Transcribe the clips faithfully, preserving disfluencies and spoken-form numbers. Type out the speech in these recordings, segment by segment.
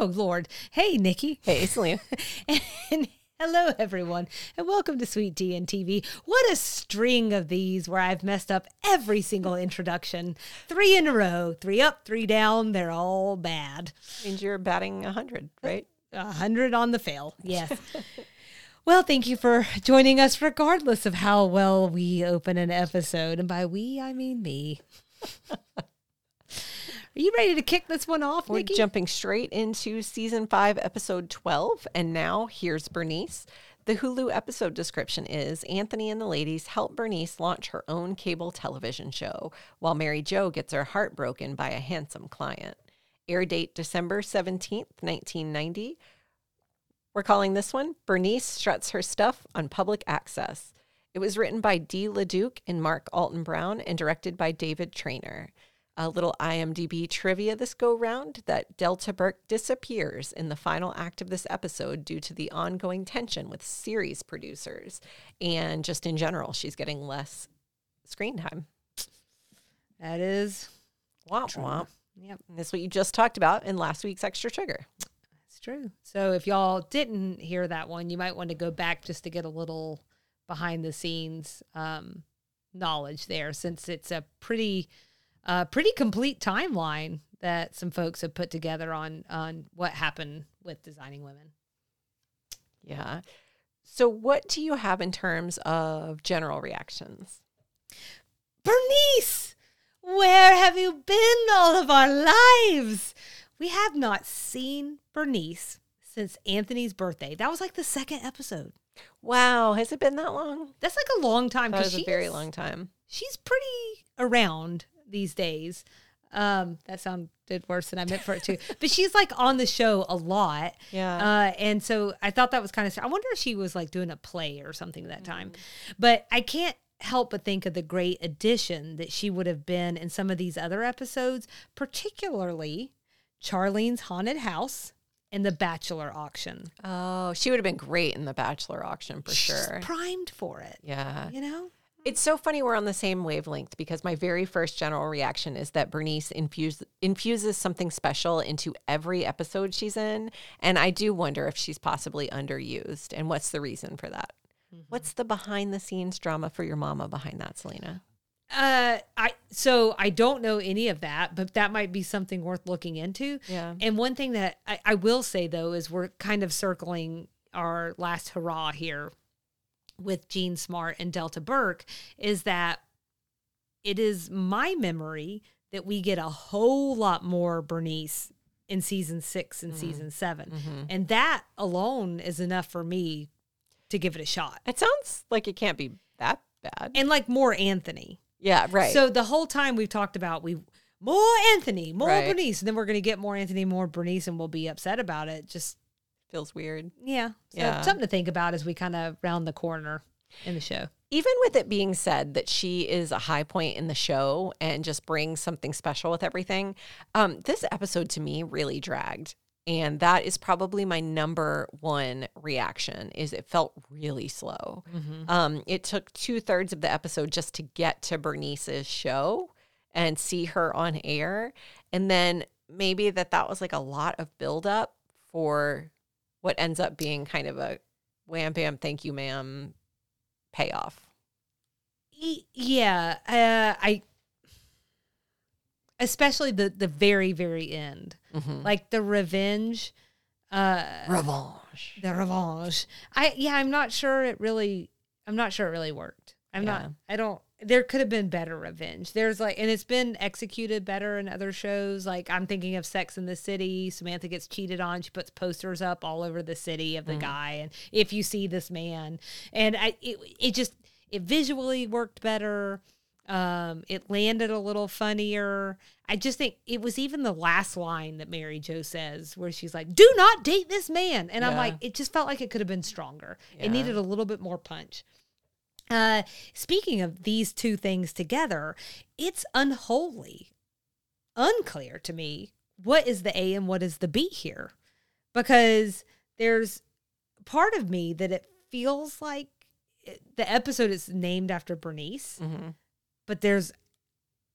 Oh, Lord. Hey, Nikki. Hey, Celine. And hello, everyone, and welcome to Sweet Tea and T V. What a string of these where I've messed up every single introduction. Three in a row. Three up, three down. They're all bad. Means you're batting one hundred, right? one hundred on the fail, yes. Well, thank you for joining us regardless of how well we open an episode. And by we, I mean me. Are you ready to kick this one off, We're Nikki? Jumping straight into Season five, Episode twelve. And now, here's Bernice. The Hulu episode description is, Anthony and the ladies help Bernice launch her own cable television show, while Mary Jo gets her heart broken by a handsome client. Air date December seventeenth, nineteen ninety. We're calling this one, Bernice Struts Her Stuff on Public Access. It was written by Dee LaDuke and Mark Alton Brown and directed by David Trainer. A little I M D B trivia this go-round, that Delta Burke disappears in the final act of this episode due to the ongoing tension with series producers. And just in general, she's getting less screen time. That is... Womp womp. Yep. And that's what you just talked about in last week's Extra Trigger. That's true. So if y'all didn't hear that one, you might want to go back just to get a little behind-the-scenes um, knowledge there, since it's a pretty... A uh, pretty complete timeline that some folks have put together on on what happened with Designing Women. Yeah. So what do you have in terms of general reactions? Bernice, where have you been all of our lives? We have not seen Bernice since Anthony's birthday. That was like the second episode. Wow. Has it been that long? That's like a long time. That was a very long time. She's pretty around these days. Um, that sounded worse than I meant for it to. But she's like on the show a lot. Yeah. Uh, and so I thought that was kind of, I wonder if she was like doing a play or something that time. Mm. But I can't help but think of the great addition that she would have been in some of these other episodes, particularly Charlene's Haunted House and The Bachelor Auction. Oh, she would have been great in The Bachelor Auction for she's sure. primed for it. Yeah. You know? It's so funny we're on the same wavelength, because my very first general reaction is that Bernice infuse, infuses something special into every episode she's in. And I do wonder if she's possibly underused. And what's the reason for that? Mm-hmm. What's the behind the scenes drama for your mama behind that, Selena? Uh, I So I don't know any of that, but that might be something worth looking into. Yeah. And one thing that I, I will say, though, is we're kind of circling our last hurrah here with Jean Smart and Delta Burke, is that it is my memory that we get a whole lot more Bernice in season six and mm. season seven. Mm-hmm. And that alone is enough for me to give it a shot. It sounds like it can't be that bad. And like more Anthony. Yeah, right. So the whole time we've talked about we more Anthony, more right. Bernice, and then we're going to get more Anthony, more Bernice, and we'll be upset about it. Just feels weird. Yeah. So yeah. Something to think about as we kind of round the corner in the show. Even with it being said that she is a high point in the show and just brings something special with everything, um, this episode to me really dragged. And that is probably my number one reaction, is it felt really slow. Mm-hmm. Um, it took two thirds of the episode just to get to Bernice's show and see her on air. And then maybe that that was like a lot of buildup for what ends up being kind of a wham, bam, thank you, ma'am payoff. Yeah. Uh, I, especially the, the very, very end, mm-hmm. like the revenge, uh, revenge, the revenge. I, yeah, I'm not sure it really, I'm not sure it really worked. I'm yeah. not, I don't, there could have been better revenge. There's like, and it's been executed better in other shows. Like I'm thinking of Sex and the City. Samantha gets cheated on. She puts posters up all over the city of the mm. guy. And if you see this man, and I, it, it just, it visually worked better. Um, it landed a little funnier. I just think it was even the last line that Mary Jo says, where she's like, do not date this man. And yeah. I'm like, it just felt like it could have been stronger. Yeah. It needed a little bit more punch. Uh, speaking of these two things together, it's unholy, unclear to me, what is the A and what is the B here? Because there's part of me that it feels like it, the episode is named after Bernice, mm-hmm. but there's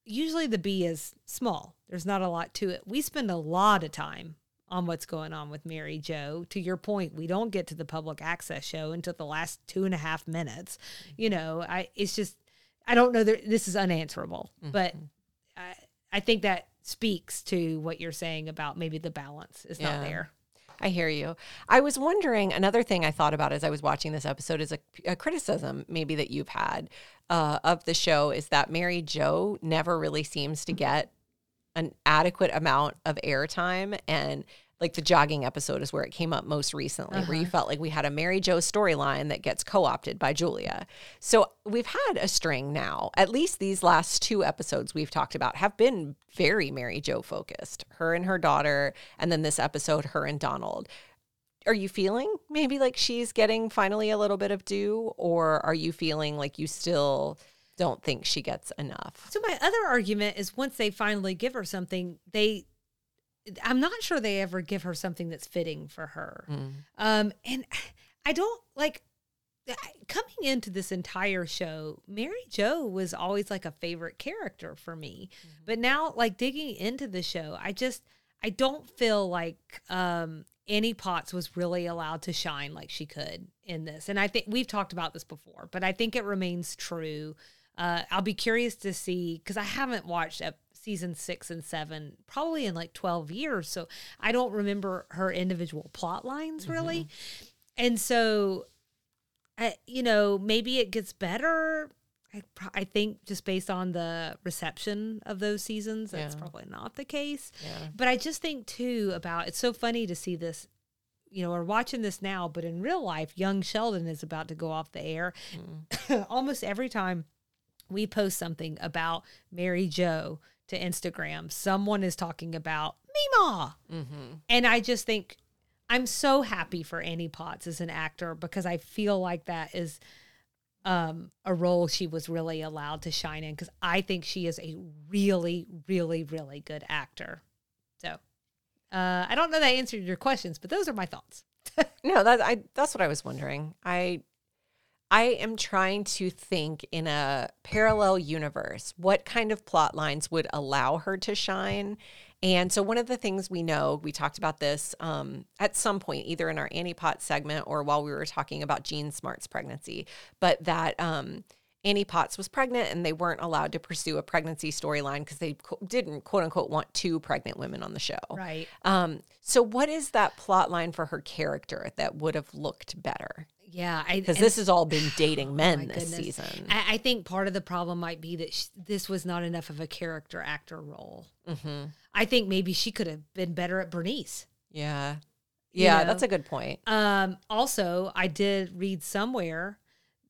usually the B is small. There's not a lot to it. We spend a lot of time on what's going on with Mary Jo. To your point, we don't get to the public access show until the last two and a half minutes. You know, I it's just, I don't know that this is unanswerable, mm-hmm. but I, I think that speaks to what you're saying about maybe the balance is yeah. not there. I hear you. I was wondering, another thing I thought about as I was watching this episode is a, a criticism maybe that you've had uh, of the show is that Mary Jo never really seems to get an adequate amount of airtime. And like the jogging episode is where it came up most recently, uh-huh. where you felt like we had a Mary Jo storyline that gets co-opted by Julia. So we've had a string now, at least these last two episodes we've talked about have been very Mary Jo focused, her and her daughter. And then this episode, her and Donald. Are you feeling maybe like she's getting finally a little bit of due, or are you feeling like you still don't think she gets enough? So my other argument is once they finally give her something, they, I'm not sure they ever give her something that's fitting for her. Mm. Um, and I don't like coming into this entire show, Mary Jo was always like a favorite character for me, mm-hmm. but now like digging into the show, I just, I don't feel like, um, Annie Potts was really allowed to shine like she could in this. And I think we've talked about this before, but I think it remains true. Uh, I'll be curious to see, cause I haven't watched a, season six and seven, probably in like twelve years. So I don't remember her individual plot lines really. Mm-hmm. And so, I, you know, maybe it gets better. I, I think just based on the reception of those seasons, that's yeah. probably not the case. Yeah. But I just think too about, it's so funny to see this, you know, we're watching this now, but in real life, young Sheldon is about to go off the air. Mm. Almost every time we post something about Mary Jo to Instagram, someone is talking about Meemaw. Mm-hmm. And I just think I'm so happy for Annie Potts as an actor, because I feel like that is um, a role she was really allowed to shine in, because I think she is a really, really, really good actor. So uh, I don't know that I answered your questions, but those are my thoughts. No, that, I, that's what I was wondering. I I am trying to think in a parallel universe, what kind of plot lines would allow her to shine? And so one of the things we know, we talked about this um, at some point, either in our Annie Potts segment or while we were talking about Jean Smart's pregnancy, but that um, Annie Potts was pregnant and they weren't allowed to pursue a pregnancy storyline because they co- didn't, quote unquote, want two pregnant women on the show. Right. Um, so what is that plot line for her character that would have looked better? Yeah. Because this has all been dating men oh this goodness. season. I, I think part of the problem might be that she, this was not enough of a character actor role. Mm-hmm. I think maybe she could have been better at Bernice. Yeah. Yeah, you know? That's a good point. Um, also, I did read somewhere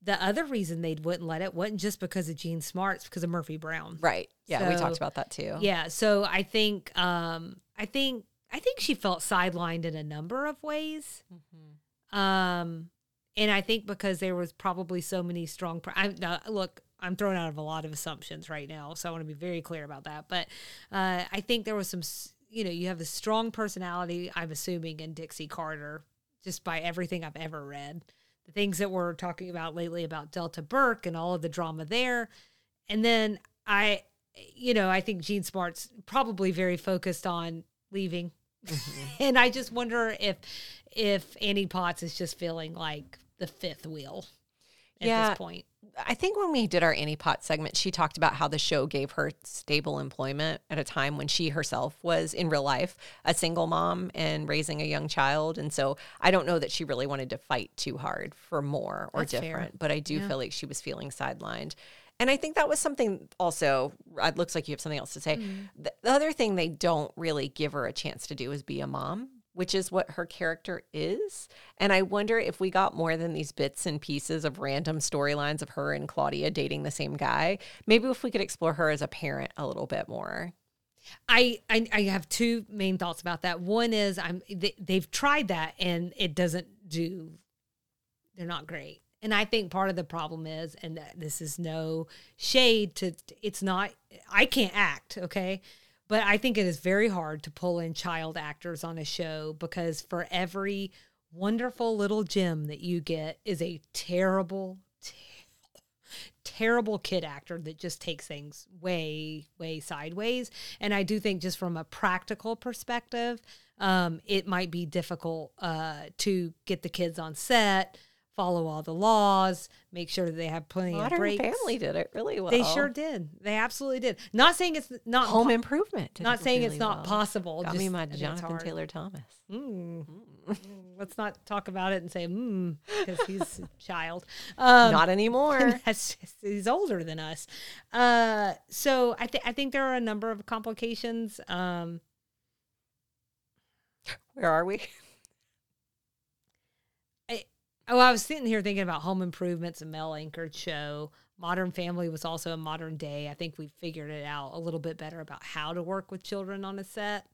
the other reason they wouldn't let it wasn't just because of Jean Smart, it's because of Murphy Brown. Right. Yeah, so, we talked about that too. Yeah, so I think, um, I think, I think she felt sidelined in a number of ways. Mm-hmm. Um. And I think because there was probably so many strong, I, now, look, I'm thrown out of a lot of assumptions right now, so I want to be very clear about that. But uh, I think there was some, you know, you have a strong personality, I'm assuming, in Dixie Carter, just by everything I've ever read. The things that we're talking about lately about Delta Burke and all of the drama there. And then I, you know, I think Jean Smart's probably very focused on leaving. Mm-hmm. And I just wonder if if Annie Potts is just feeling like the fifth wheel at yeah, this point. I think when we did our Annie Potts segment, she talked about how the show gave her stable employment at a time when she herself was, in real life, a single mom and raising a young child. And so I don't know that she really wanted to fight too hard for more or That's different, fair. But I do yeah. feel like she was feeling sidelined. And I think that was something also, it looks like you have something else to say. Mm-hmm. The, the other thing they don't really give her a chance to do is be a mom, which is what her character is. And I wonder if we got more than these bits and pieces of random storylines of her and Claudia dating the same guy, maybe if we could explore her as a parent a little bit more. I, I, I have two main thoughts about that. One is I'm they, they've tried that and it doesn't do, they're not great. And I think part of the problem is, and this is no shade to, it's not, I can't act, okay? But I think it is very hard to pull in child actors on a show, because for every wonderful little gem that you get is a terrible, ter- terrible kid actor that just takes things way, way sideways. And I do think just from a practical perspective, um, it might be difficult uh, to get the kids on set, follow all the laws, make sure that they have plenty Modern of breaks. Modern Family did it really well. They sure did. They absolutely did. Not saying it's not... Home po- Improvement. Not it saying really it's not well. possible. Got just, me my Jonathan Taylor Thomas. Mm. Mm. Let's not talk about it and say, hmm, because he's a child. Um, not anymore. That's just, he's older than us. Uh, so I, th- I think there are a number of complications. Um, Where are we? Oh, I was sitting here thinking about Home Improvement's a Mel Anchored show. Modern Family was also a modern day. I think we figured it out a little bit better about how to work with children on a set.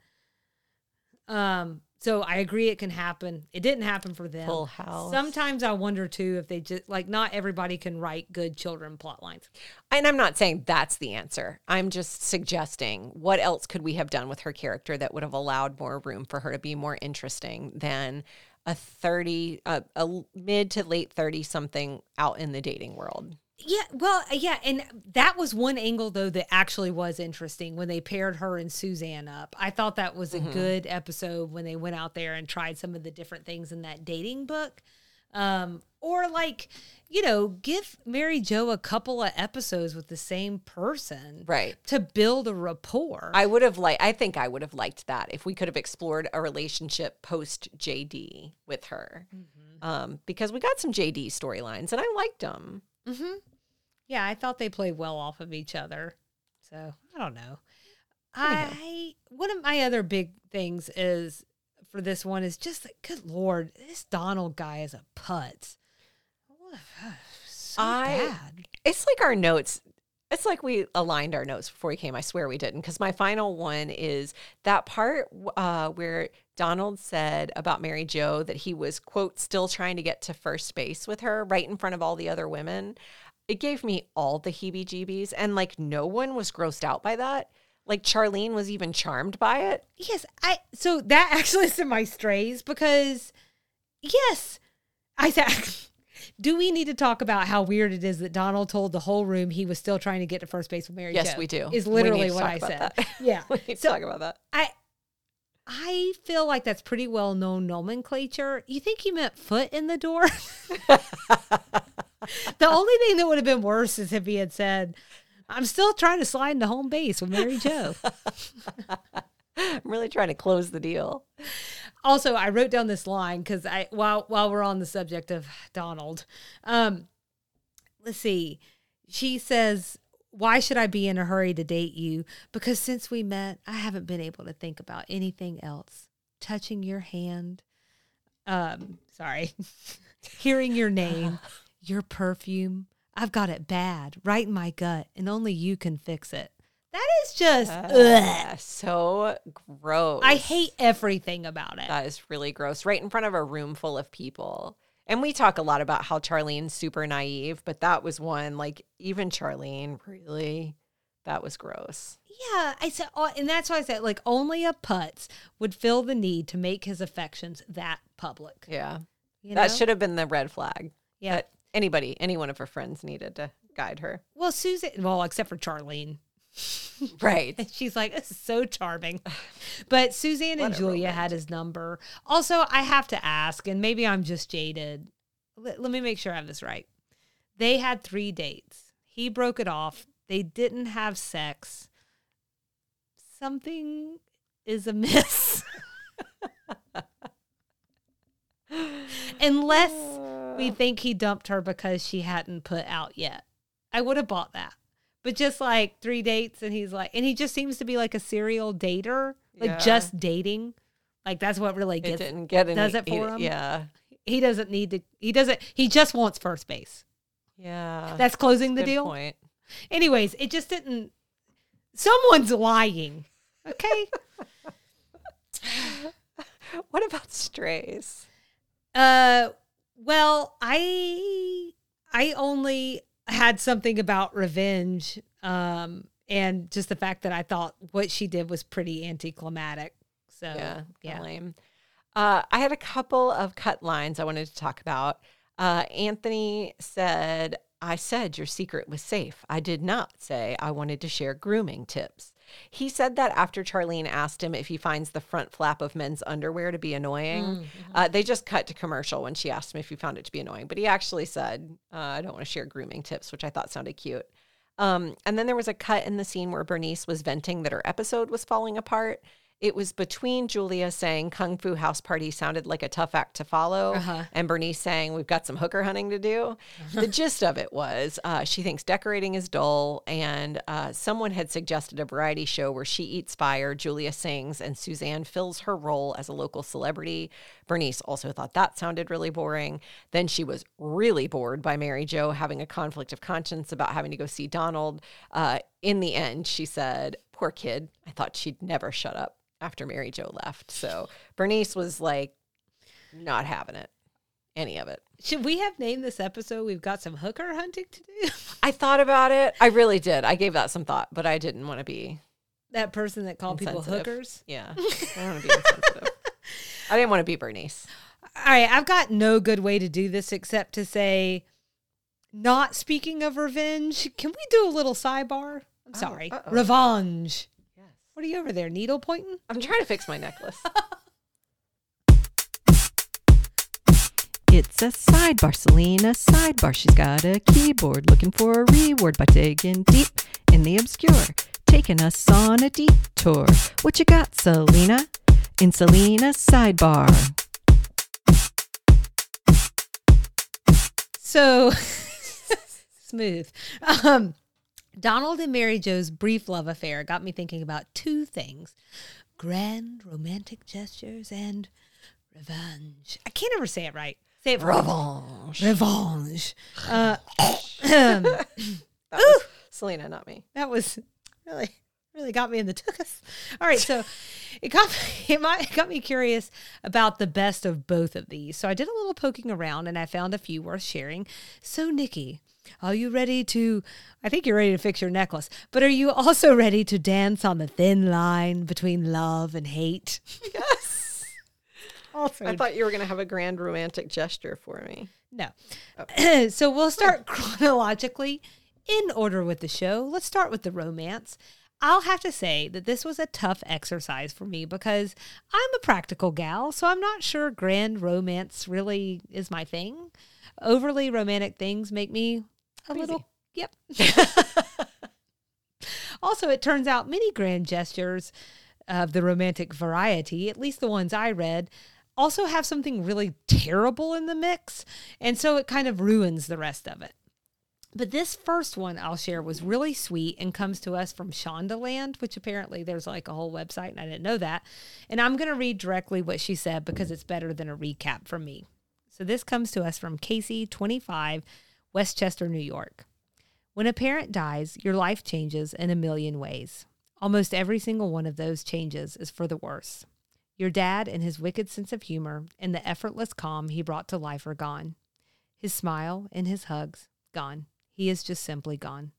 Um, so I agree it can happen. It didn't happen for them. Full House. Sometimes I wonder, too, if they just, like, not everybody can write good children plot lines. And I'm not saying that's the answer. I'm just suggesting what else could we have done with her character that would have allowed more room for her to be more interesting than a thirty, uh, a mid to late thirty something out in the dating world. Yeah, well, yeah, and that was one angle though that actually was interesting when they paired her and Suzanne up. I thought that was a mm-hmm. good episode when they went out there and tried some of the different things in that dating book. Um, or like, you know, give Mary Jo a couple of episodes with the same person. Right. To build a rapport. I would have liked, I think I would have liked that if we could have explored a relationship post J D with her. Mm-hmm. Um, because we got some J D storylines and I liked them. Mm-hmm. Yeah. I thought they played well off of each other. So I don't know. Anyhow. I, one of my other big things is, for this one is just like, good Lord, this Donald guy is a putz. So I, bad. It's like our notes. It's like we aligned our notes before we came. I swear we didn't. Because my final one is that part uh, where Donald said about Mary Jo that he was, quote, still trying to get to first base with her right in front of all the other women. It gave me all the heebie-jeebies. And like no one was grossed out by that. Like Charlene was even charmed by it. Yes. I so that actually is in my strays because yes, I said, do we need to talk about how weird it is that Donald told the whole room he was still trying to get to first base with Mary Jo? Yes, we do. Is literally what I said. That. Yeah. We need so to talk about that. I I feel like that's pretty well known nomenclature. You think he meant foot in the door? The only thing that would have been worse is if he had said, I'm still trying to slide into home base with Mary Jo. I'm really trying to close the deal. Also, I wrote down this line because I while while we're on the subject of Donald, um, let's see. She says, "Why should I be in a hurry to date you? Because since we met, I haven't been able to think about anything else. Touching your hand, um, sorry, hearing your name, your perfume. I've got it bad, right in my gut, and only you can fix it." That is just uh, so gross. I hate everything about it. That is really gross. Right in front of a room full of people. And we talk a lot about how Charlene's super naive, but that was one, like, even Charlene, really, that was gross. Yeah, I said, and that's why I said, like, only a putz would feel the need to make his affections that public. Yeah. You know? That should have been the red flag. Yeah. That, Anybody, any one of her friends needed to guide her. Well, Susan, well, except for Charlene. Right. She's like, this is so charming. But Suzanne and Julia had his number. Also, I have to ask, and maybe I'm just jaded. Let, let me make sure I have this right. They had three dates. He broke it off. They didn't have sex. Something is amiss. Unless we think he dumped her because she hadn't put out yet. I would have bought that. But just like three dates and he's like, and he just seems to be like a serial dater, like yeah. just dating. Like that's what really gets, it didn't get any, does it for it, him. Yeah. He doesn't need to, he doesn't, he just wants first base. Yeah. That's closing the Good deal. Point. Anyways, it just didn't, someone's lying. Okay. What about strays? Uh, well, I I only had something about revenge, um, and just the fact that I thought what she did was pretty anticlimactic. So yeah, yeah. lame. Uh, I had a couple of cut lines I wanted to talk about. Uh, Anthony said, I said your secret was safe. I did not say I wanted to share grooming tips. He said that after Charlene asked him if he finds the front flap of men's underwear to be annoying. Mm-hmm. Uh, they just cut to commercial when she asked him if he found it to be annoying. But he actually said, uh, I don't want to share grooming tips, which I thought sounded cute. Um, and then there was a cut in the scene where Bernice was venting that her episode was falling apart. It was between Julia saying Kung Fu House Party sounded like a tough act to follow, uh-huh. and Bernice saying we've got some hooker hunting to do. Uh-huh. The gist of it was uh, she thinks decorating is dull, and uh, someone had suggested a variety show where she eats fire, Julia sings, and Suzanne fills her role as a local celebrity. Bernice also thought that sounded really boring. Then she was really bored by Mary Jo having a conflict of conscience about having to go see Donald. Uh, in the end, she said, poor kid, I thought she'd never shut up. After Mary Jo left. So Bernice was like not having it, any of it. Should we have named this episode, We've Got Some Hooker Hunting to Do? I thought about it. I really did. I gave that some thought, but I didn't want to be that person that called people hookers. Yeah. I don't want to be insensitive. I didn't want to be Bernice. All right. I've got no good way to do this except to say, not speaking of revenge, can we do a little sidebar? I'm oh, sorry. Uh-oh. Revenge. What are you over there, needle pointing? I'm trying to fix my necklace. It's a sidebar, Celine, a sidebar. She's got a keyboard looking for a reward by digging deep in the obscure, taking us on a detour. What you got, Selena? In Selena's sidebar. So, smooth. Um... Donald and Mary Jo's brief love affair got me thinking about two things: grand romantic gestures and revenge. I can't ever say it right. Say it revenge. Revenge. Uh, that was Selena, not me. That was really, really got me in the tuchus. All right, so it got me, it, might, it got me curious about the best of both of these. So I did a little poking around and I found a few worth sharing. So Nikki, are you ready to, I think you're ready to fix your necklace, but are you also ready to dance on the thin line between love and hate? Yes. Also, I thought you were going to have a grand romantic gesture for me. No. Oh. So we'll start chronologically in order with the show. Let's start with the romance. I'll have to say that this was a tough exercise for me because I'm a practical gal, so I'm not sure grand romance really is my thing. Overly romantic things make me a Crazy. little, yep. Also, it turns out many grand gestures of the romantic variety, at least the ones I read, also have something really terrible in the mix. And so it kind of ruins the rest of it. But this first one I'll share was really sweet and comes to us from Shondaland, which apparently there's like a whole website and I didn't know that. And I'm going to read directly what she said because it's better than a recap from me. So this comes to us from Casey twenty-five, Westchester, New York. When a parent dies, your life changes in a million ways. Almost every single one of those changes is for the worse. Your dad and his wicked sense of humor and the effortless calm he brought to life are gone. His smile and his hugs, gone. He is just simply gone.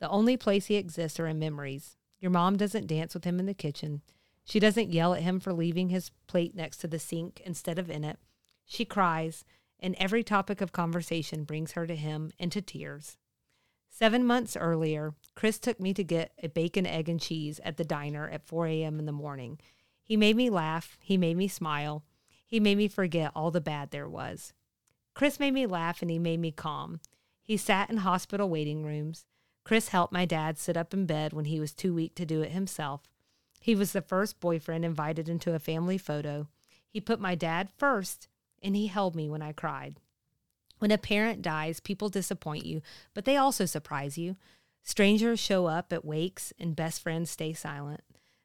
The only place he exists are in memories. Your mom doesn't dance with him in the kitchen. She doesn't yell at him for leaving his plate next to the sink instead of in it. She cries, and every topic of conversation brings her to him and to tears. Seven months earlier, Chris took me to get a bacon, egg, and cheese at the diner at four a.m. in the morning. He made me laugh. He made me smile. He made me forget all the bad there was. Chris made me laugh, and he made me calm. He sat in hospital waiting rooms. Chris helped my dad sit up in bed when he was too weak to do it himself. He was the first boyfriend invited into a family photo. He put my dad first, and he held me when I cried. When a parent dies, people disappoint you, but they also surprise you. Strangers show up at wakes, and best friends stay silent.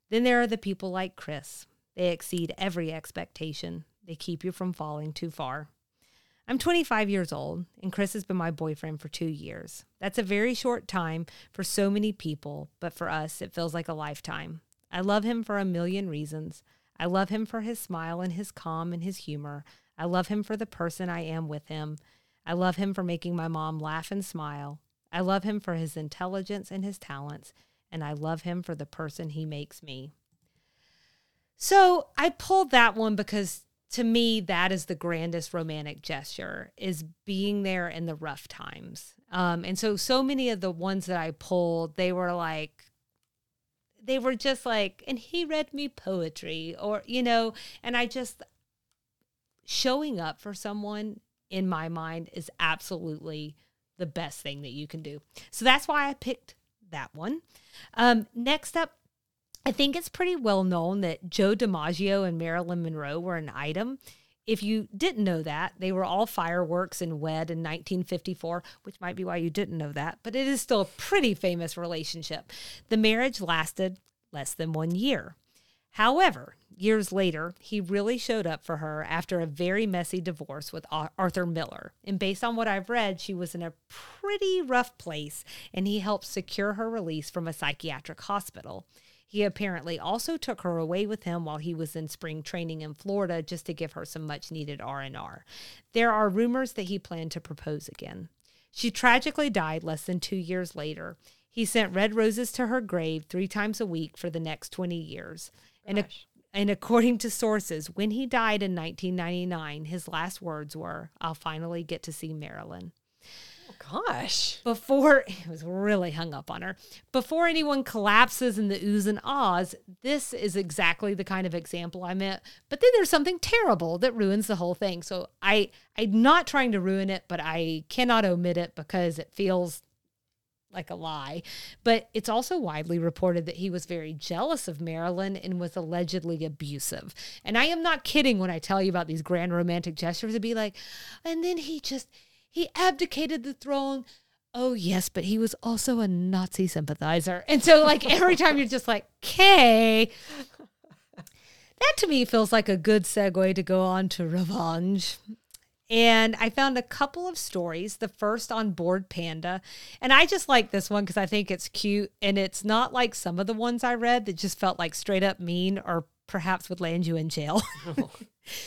Then there are the people like Chris. They exceed every expectation. They keep you from falling too far. I'm twenty-five years old, and Chris has been my boyfriend for two years. That's a very short time for so many people, but for us, it feels like a lifetime. I love him for a million reasons. I love him for his smile and his calm and his humor. I love him for the person I am with him. I love him for making my mom laugh and smile. I love him for his intelligence and his talents. And I love him for the person he makes me. So I pulled that one because to me, that is the grandest romantic gesture, is being there in the rough times. Um, and so, so many of the ones that I pulled, they were like, they were just like, and he read me poetry, or, you know, and I just, showing up for someone in my mind is absolutely the best thing that you can do. So that's why I picked that one. Um, next up, I think it's pretty well known that Joe DiMaggio and Marilyn Monroe were an item. If you didn't know that, they were all fireworks and wed in nineteen fifty-four, which might be why you didn't know that, but it is still a pretty famous relationship. The marriage lasted less than one year. However, years later, he really showed up for her after a very messy divorce with Arthur Miller. And based on what I've read, she was in a pretty rough place, and he helped secure her release from a psychiatric hospital. He apparently also took her away with him while he was in spring training in Florida just to give her some much-needed R and R. There are rumors that he planned to propose again. She tragically died less than two years later. He sent red roses to her grave three times a week for the next twenty years. And, ac- and according to sources, when he died in nineteen ninety-nine, his last words were, "I'll finally get to see Marilyn." Gosh. Before, he was really hung up on her. Before anyone collapses in the oohs and ahs, this is exactly the kind of example I meant. But then there's something terrible that ruins the whole thing. So I, I'm not trying to ruin it, but I cannot omit it because it feels like a lie. But it's also widely reported that he was very jealous of Marilyn and was allegedly abusive. And I am not kidding when I tell you about these grand romantic gestures. It'd be like, and then he just... he abdicated the throne. Oh, yes, but he was also a Nazi sympathizer. And so, like, every time you're just like, okay. That, to me, feels like a good segue to go on to revenge. And I found a couple of stories, the first on Bored Panda. And I just like this one because I think it's cute. And it's not like some of the ones I read that just felt like straight up mean or perhaps would land you in jail. Oh.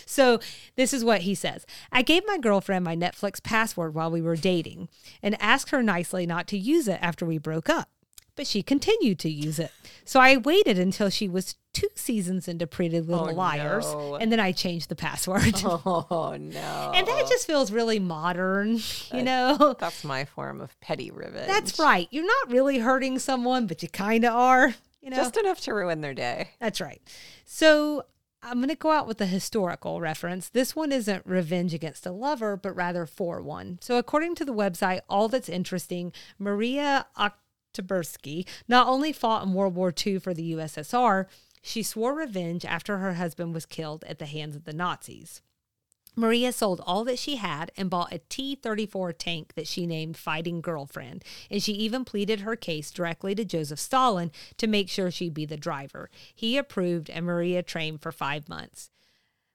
So this is what he says. I gave my girlfriend my Netflix password while we were dating and asked her nicely not to use it after we broke up, but she continued to use it. So I waited until she was two seasons into Pretty Little oh, Liars, no. and then I changed the password. Oh, no. And that just feels really modern, you that, know? That's my form of petty revenge. That's right. You're not really hurting someone, but you kind of are, you know? Just enough to ruin their day. That's right. So... I'm going to go out with a historical reference. This one isn't revenge against a lover, but rather for one. So according to the website, All That's Interesting, Maria Oktobersky not only fought in World War Two for the U S S R, she swore revenge after her husband was killed at the hands of the Nazis. Maria sold all that she had and bought a T thirty-four tank that she named Fighting Girlfriend, and she even pleaded her case directly to Joseph Stalin to make sure she'd be the driver. He approved, and Maria trained for five months.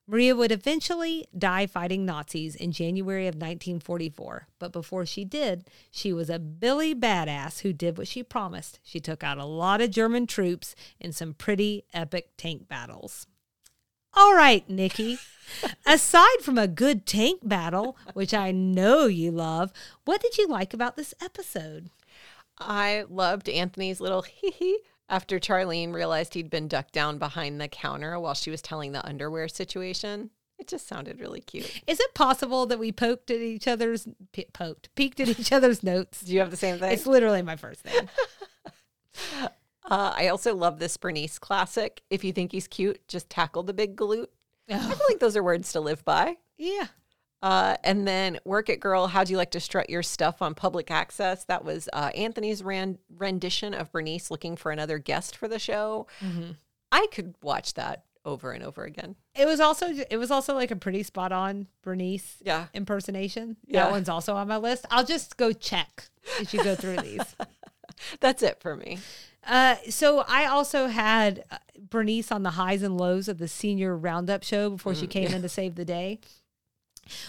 Maria would eventually die fighting Nazis in January of nineteen forty-four, but before she did, she was a Billy badass who did what she promised. She took out a lot of German troops in some pretty epic tank battles. All right, Nikki, aside from a good tank battle, which I know you love, what did you like about this episode? I loved Anthony's little hee-hee after Charlene realized he'd been ducked down behind the counter while she was telling the underwear situation. It just sounded really cute. Is it possible that we poked at each other's, p- poked, peeked at each other's notes? Do you have the same thing? It's literally my first name. Uh, I also love this Bernice classic. If you think he's cute, just tackle the big glute. Oh. I feel like those are words to live by. Yeah. Uh, and then work it, girl. How'd you like to strut your stuff on public access? That was uh, Anthony's ran- rendition of Bernice looking for another guest for the show. Mm-hmm. I could watch that over and over again. It was also it was also like a pretty spot on Bernice yeah. impersonation. Yeah. That one's also on my list. I'll just go check as you go through these. That's it for me. Uh, so I also had Bernice on the highs and lows of the senior roundup show before mm, she came yeah. in to save the day.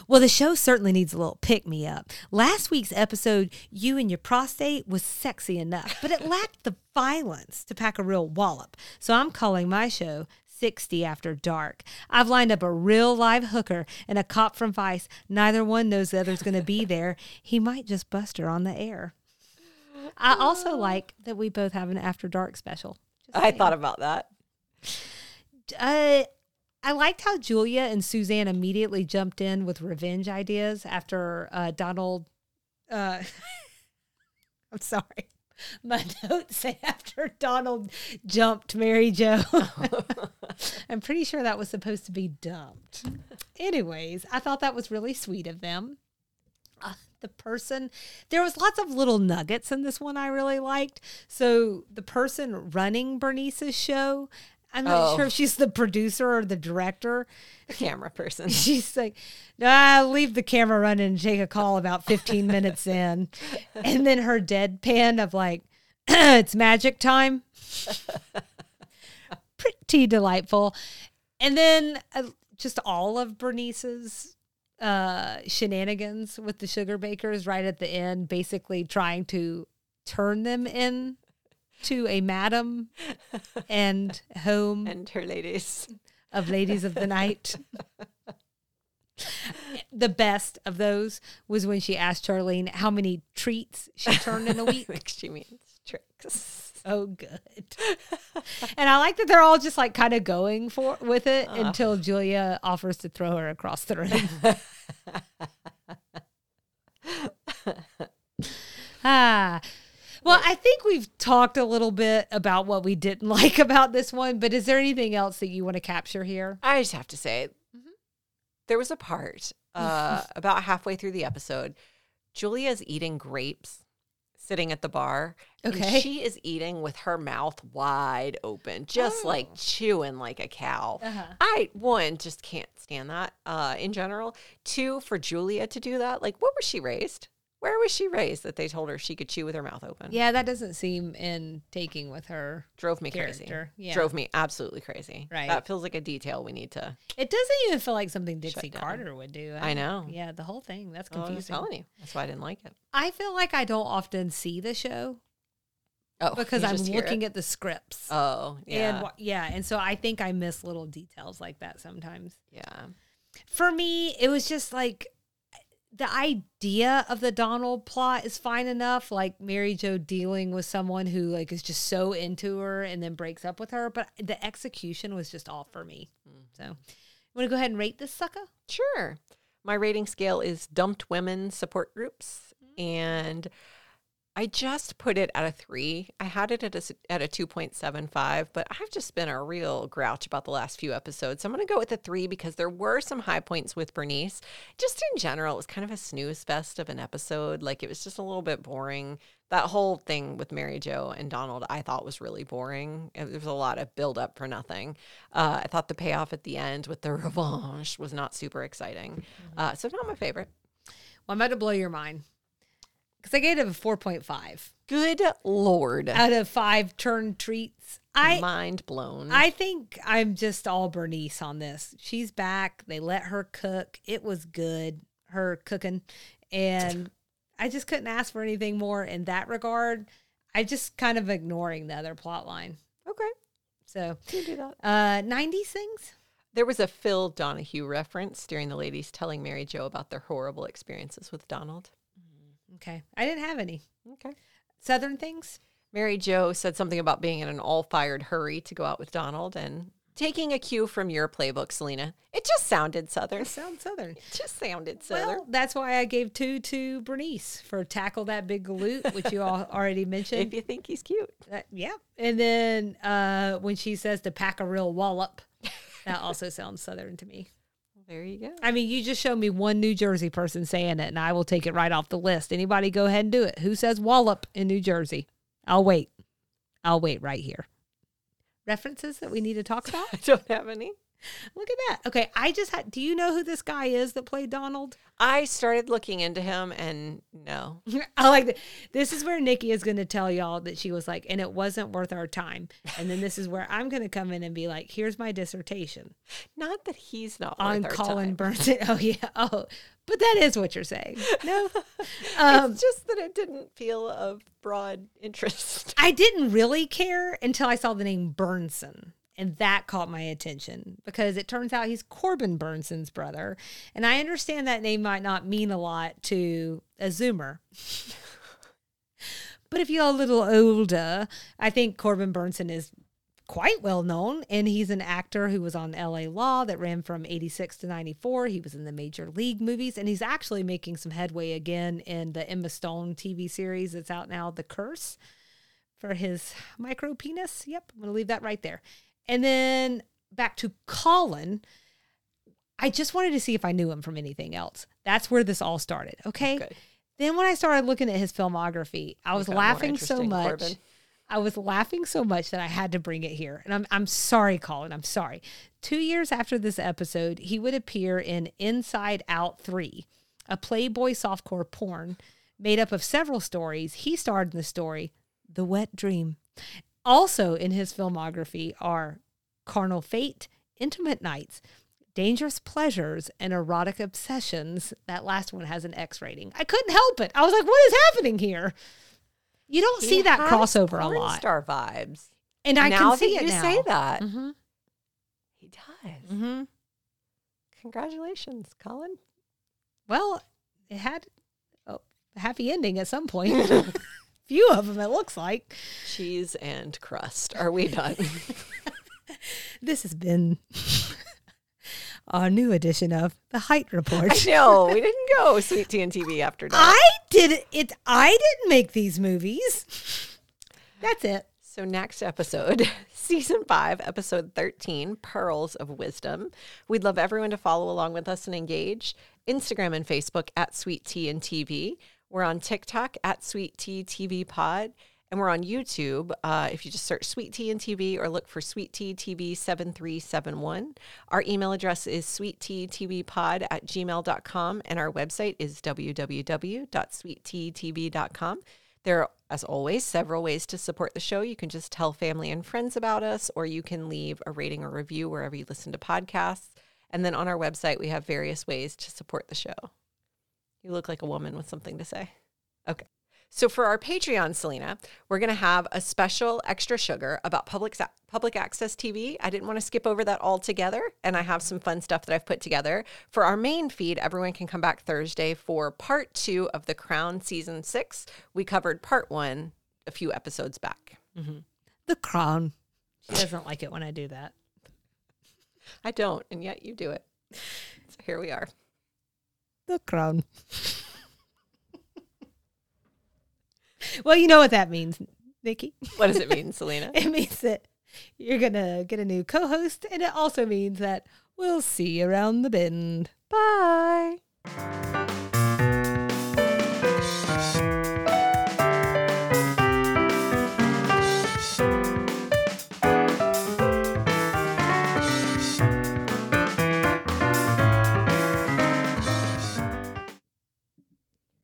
Well, the show certainly needs a little pick-me-up. Last week's episode, You and Your Prostate, was sexy enough, but it lacked the violence to pack a real wallop. So I'm calling my show sixty After Dark. I've lined up a real live hooker and a cop from Vice. Neither one knows the other's going to be there. He might just bust her on the air. I also like that we both have an After Dark special. I thought about that. Uh, I liked how Julia and Suzanne immediately jumped in with revenge ideas after uh, Donald. Uh, I'm sorry. My note said after Donald jumped Mary Jo. I'm pretty sure that was supposed to be dumped. Anyways, I thought that was really sweet of them. Uh, the person, there was lots of little nuggets in this one I really liked. So the person running Bernice's show, I'm not oh. sure if she's the producer or the director. The camera person. She's like, nah, leave the camera running and take a call about fifteen minutes in. And then her deadpan of like, it's magic time. Pretty delightful. And then uh, just all of Bernice's uh, shenanigans with the sugar bakers right at the end, basically trying to turn them in to a madam and home and her ladies of ladies of the night. The best of those was when she asked Charlene how many treats she turned in a week. She means tricks. Oh, good. And I like that they're all just like kind of going for with it uh. until Julia offers to throw her across the room. ah. Well, I think we've talked a little bit about what we didn't like about this one, but is there anything else that you want to capture here? I just have to say, mm-hmm. there was a part uh, about halfway through the episode, Julia's eating grapes, sitting at the bar, okay. and she is eating with her mouth wide open, just oh. like chewing like a cow. Uh-huh. I, one, just can't stand that uh, in general. Two, for Julia to do that, like, what was she raised? Where was she raised that they told her she could chew with her mouth open? Yeah, that doesn't seem in taking with her. Drove me character. crazy. Yeah. Drove me absolutely crazy. Right. That feels like a detail we need to. It doesn't even feel like something Dixie Carter would do. I, I know. Yeah, the whole thing. That's confusing. Oh, I'm telling you. That's why I didn't like it. I feel like I don't often see the show. Oh, because I'm looking at the scripts. Oh, yeah. And, yeah, and so I think I miss little details like that sometimes. Yeah. For me, it was just like, the idea of the Donald plot is fine enough, like Mary Jo dealing with someone who like is just so into her and then breaks up with her. But the execution was just all for me. So, you want to go ahead and rate this sucker? Sure. My rating scale is dumped women support groups, and I just put it at a three. I had it at a at a two point seven five, but I've just been a real grouch about the last few episodes. So I'm going to go with a three because there were some high points with Bernice. Just in general, it was kind of a snooze fest of an episode. Like it was just a little bit boring. That whole thing with Mary Jo and Donald, I thought was really boring. There was a lot of build up for nothing. Uh, I thought the payoff at the end with the revanche was not super exciting. Uh, so not my favorite. Well, I'm about to blow your mind. Because I gave it a four point five. Good Lord. Out of five turn treats. I, Mind blown. I think I'm just all Bernice on this. She's back. They let her cook. It was good, her cooking. And I just couldn't ask for anything more in that regard. I just kind of ignoring the other plot line. Okay. So, you do that. Uh, nineties things? There was a Phil Donahue reference during the ladies telling Mary Jo about their horrible experiences with Donald. Okay. I didn't have any. Okay. Southern things? Mary Jo said something about being in an all-fired hurry to go out with Donald and taking a cue from your playbook, Selena. It just sounded Southern. It sounds Southern. It just sounded Southern. Well, that's why I gave two to Bernice for Tackle That Big Galoot, which you all already mentioned. If you think he's cute. Uh, yeah. And then uh, when she says to pack a real wallop, that also sounds Southern to me. There you go. I mean, you just showed me one New Jersey person saying it, and I will take it right off the list. Anybody go ahead and do it. Who says wallop in New Jersey? I'll wait. I'll wait right here. References that we need to talk about? I don't have any. Look at that. Okay, I just had, do you know who this guy is that played Donald? I started looking into him, and no. I like that. This is where Nikki is going to tell y'all that she was like, and it wasn't worth our time. And then this is where I'm going to come in and be like, here's my dissertation. Not that he's not on worth our Colin time. Burnson. Oh, yeah. Oh, but that is what you're saying. No. Um, it's just that it didn't feel of broad interest. I didn't really care until I saw the name Burnson. And that caught my attention because it turns out he's Corbin Burnson's brother. And I understand that name might not mean a lot to a Zoomer. But if you're a little older, I think Corbin Burnson is quite well known, and he's an actor who was on L A Law that ran from eighty-six to ninety-four. He was in the Major League movies, and he's actually making some headway again in the Emma Stone T V series that's out now, The Curse, for his micro penis. Yep, I'm going to leave that right there. And then back to Colin. I just wanted to see if I knew him from anything else. That's where this all started, okay? Good. Then when I started looking at his filmography, I was laughing so much. Corbin. I was laughing so much that I had to bring it here. And I'm I'm sorry, Colin. I'm sorry. Two years after this episode, he would appear in Inside Out three, a Playboy softcore porn made up of several stories. He starred in the story, The Wet Dream. Also in his filmography are Carnal Fate, Intimate Nights, Dangerous Pleasures, and Erotic Obsessions. That last one has an X rating. I couldn't help it. I was like, what is happening here? You don't he see that crossover a lot. Star vibes. And I now can see that it you now. Say that. Mm-hmm. He does. Mm-hmm. Congratulations, Colin. Well, it had a happy ending at some point. Few of them, it looks like. Cheese and crust. Are we done? This has been our new edition of The Height Report. I know. We didn't go Sweet Tea and T V after dark. I did it. I didn't make these movies. That's it. So next episode, season five, episode thirteen, Pearls of Wisdom. We'd love everyone to follow along with us and engage. Instagram and Facebook at Sweet Tea and T V. We're on TikTok at Sweet Tea T V Pod. And we're on YouTube. Uh, if you just search Sweet Tea and T V or look for Sweet Tea T V seven three seven one. Our email address is sweet tea t v pod at gmail dot com. And our website is w w w dot sweet tea t v dot com. There are, as always, several ways to support the show. You can just tell family and friends about us, or you can leave a rating or review wherever you listen to podcasts. And then on our website, we have various ways to support the show. You look like a woman with something to say. Okay. So for our Patreon, Selena, we're going to have a special extra sugar about public public access T V. I didn't want to skip over that altogether, and I have some fun stuff that I've put together. For our main feed, everyone can come back Thursday for part two of The Crown season six. We covered part one a few episodes back. Mm-hmm. The Crown. She doesn't like it when I do that. I don't, and yet you do it. So here we are. The Crown. Well, you know what that means, Nikki. What does it mean, Selena? It means that you're going to get a new co-host, and it also means that we'll see you around the bend. Bye.